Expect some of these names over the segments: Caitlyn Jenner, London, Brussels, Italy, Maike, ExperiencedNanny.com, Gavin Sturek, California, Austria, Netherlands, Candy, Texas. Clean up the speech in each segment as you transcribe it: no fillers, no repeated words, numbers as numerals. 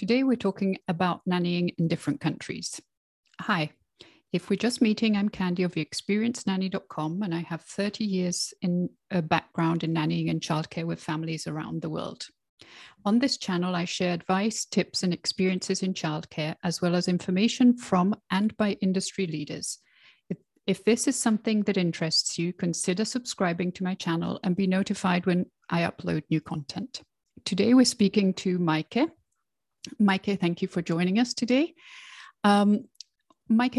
Today we're talking about nannying in different countries. Hi, if we're just meeting, I'm Candy of ExperiencedNanny.com and I have 30 years in a background in nannying and childcare with families around the world. On this channel, I share advice, tips and experiences in childcare, as well as information from and by industry leaders. If this is something that interests you, consider subscribing to my channel and be notified when I upload new content. Today, we're speaking to Maike. Maike, thank you for joining us today. Maike,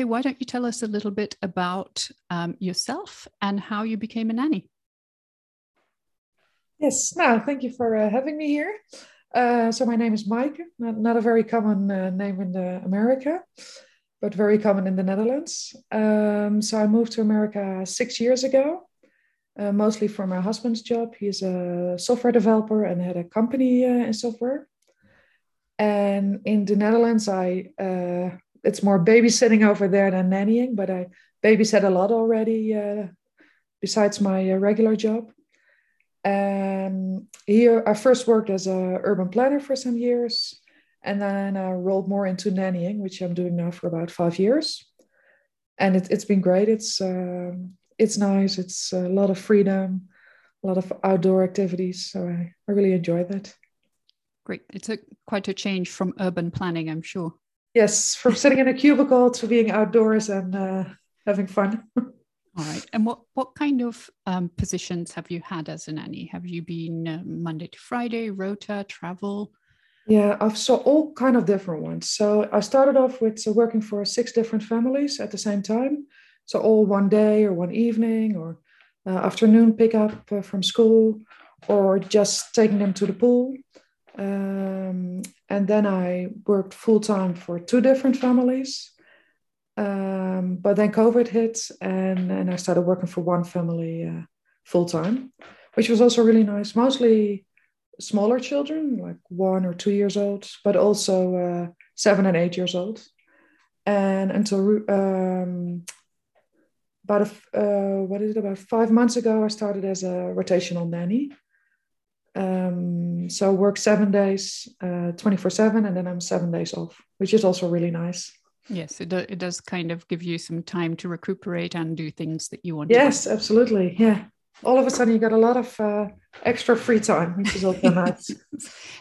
why don't you tell us a little bit about yourself and how you became a nanny? Yes, no, thank you for having me here. So my name is Maike, not a very common name in America, but very common in the Netherlands. So I moved to America 6 years ago, mostly for my husband's job. He's a software developer and had a company in software. And in the Netherlands, it's more babysitting over there than nannying, but I babysat a lot already besides my regular job. Here I first worked as an urban planner for some years, and then I rolled more into nannying, which I'm doing now for about 5 years. And it's been great. It's nice. It's a lot of freedom, a lot of outdoor activities. So I really enjoy that. Great. It's quite a change from urban planning, I'm sure. Yes, from sitting in a cubicle to being outdoors and having fun. All right. And what kind of positions have you had as a nanny? Have you been Monday to Friday, rota, travel? Yeah, I've saw all kind of different ones. So I started off with working for 6 different families at the same time. So all one day or one evening or afternoon pickup from school or just taking them to the pool. And then I worked full time for 2 different families. But then COVID hit and I started working for one family full time, which was also really nice. Mostly smaller children, like 1 or 2 years old, but also 7 and 8 years old. And until about 5 months ago, I started as a rotational nanny. So I work 7 days, 24/7, and then I'm 7 days off, which is also really nice. Yes, it does kind of give you some time to recuperate and do things that you want to do. Yes, absolutely. Yeah. All of a sudden you got a lot of extra free time, which is also nice.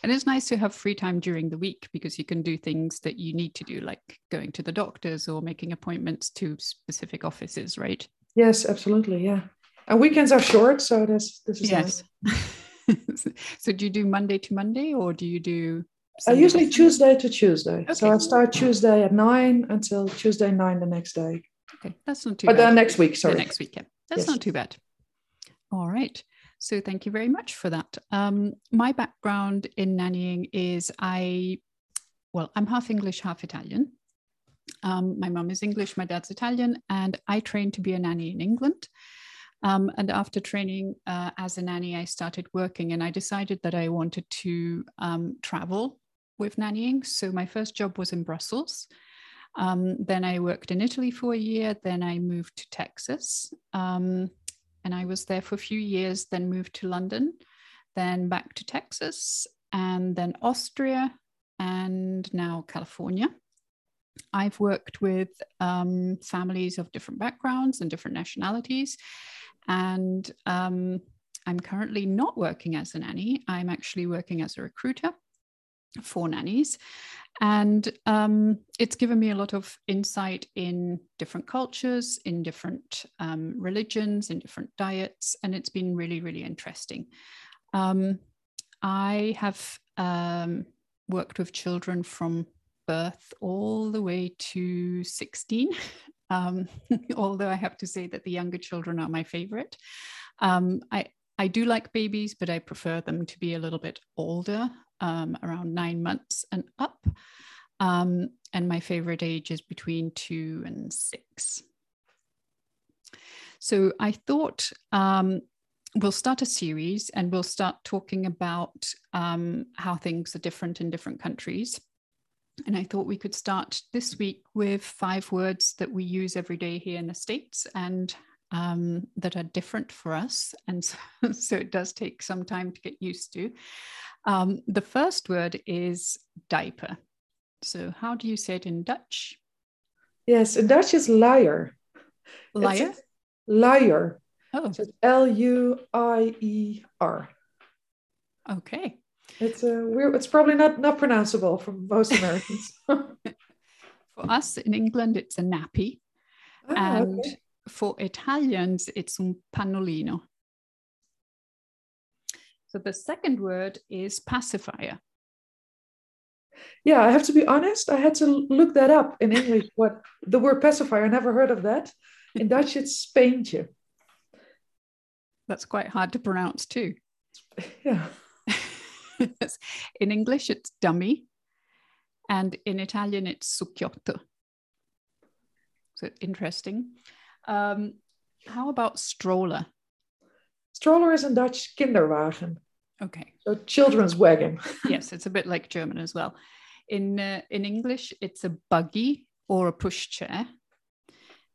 And it's nice to have free time during the week because you can do things that you need to do, like going to the doctors or making appointments to specific offices, right? Yes, absolutely. Yeah. And weekends are short, so this is yes. Nice. So do you do Monday to Monday or do you do... I usually Tuesday to Tuesday. Okay. So I start Tuesday at 9 until Tuesday 9 the next day. Okay, that's not too bad. Next week, sorry. Next week, yeah. That's not too bad. All right. So thank you very much for that. My background in nannying is I'm half English, half Italian. My mom is English, my dad's Italian, and I trained to be a nanny in England. And after training as a nanny, I started working and I decided that I wanted to travel with nannying. So my first job was in Brussels. Then I worked in Italy for a year. Then I moved to Texas and I was there for a few years, then moved to London, then back to Texas and then Austria and now California. I've worked with families of different backgrounds and different nationalities. And I'm currently not working as a nanny. I'm actually working as a recruiter for nannies. And it's given me a lot of insight in different cultures, in different religions, in different diets. And it's been really, really interesting. I have worked with children from birth all the way to 16. Although I have to say that the younger children are my favorite. I do like babies, but I prefer them to be a little bit older, around 9 months and up. And my favorite age is between 2 and 6. So I thought we'll start a series and we'll start talking about how things are different in different countries. And I thought we could start this week with 5 words that we use every day here in the States and that are different for us. And so it does take some time to get used to. The first word is diaper. So how do you say it in Dutch? Yes, in Dutch is liar. Liar? Liar. Oh. So L-U-I-E-R. Okay. It's weird. It's probably not pronounceable for most Americans. For us in England, it's a nappy. Oh, and okay. For Italians, it's un pannolino. So the second word is pacifier. Yeah, I have to be honest. I had to look that up in English. What the word pacifier? I never heard of that. In Dutch, it's speentje. That's quite hard to pronounce too. Yeah. In English, it's dummy. And in Italian, it's succhiotto. So interesting. How about stroller? Stroller is in Dutch kinderwagen. Okay. So children's wagon. Yes, it's a bit like German as well. In English, it's a buggy or a pushchair.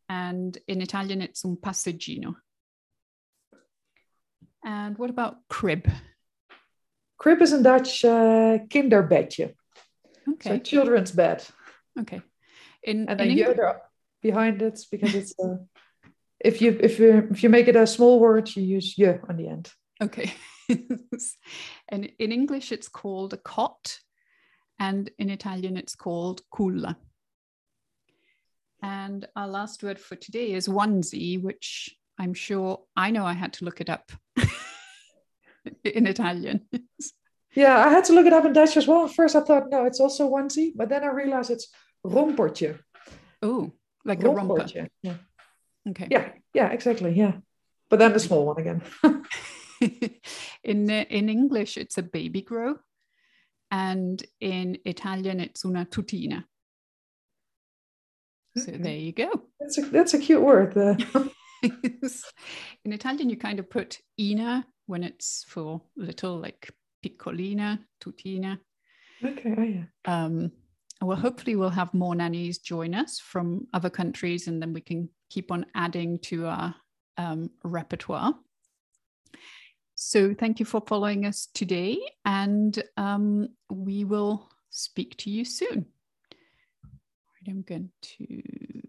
And in Italian, it's un passeggino. And what about crib? Crib is in Dutch kinderbedje. Okay. So children's bed. Okay. In England, behind it, because it's if you make it a small word, you use je on the end. Okay. And in English, it's called a cot, and in Italian, it's called culla. And our last word for today is onesie, which I'm sure I know I had to look it up in Italian. Yeah, I had to look it up in Dutch as well. First, I thought, no, it's also onesie, but then I realized it's rompertje. Oh, like a romper. Yeah. Okay. Yeah, exactly. Yeah, but then the small one again. In English, it's a baby grow, and in Italian, it's una tutina. So there you go. That's a cute word. In Italian, you kind of put ina when it's for little, like piccolina, tutina. Okay, oh yeah. Well, hopefully we'll have more nannies join us from other countries, and then we can keep on adding to our repertoire. So thank you for following us today, and we will speak to you soon. I'm going to...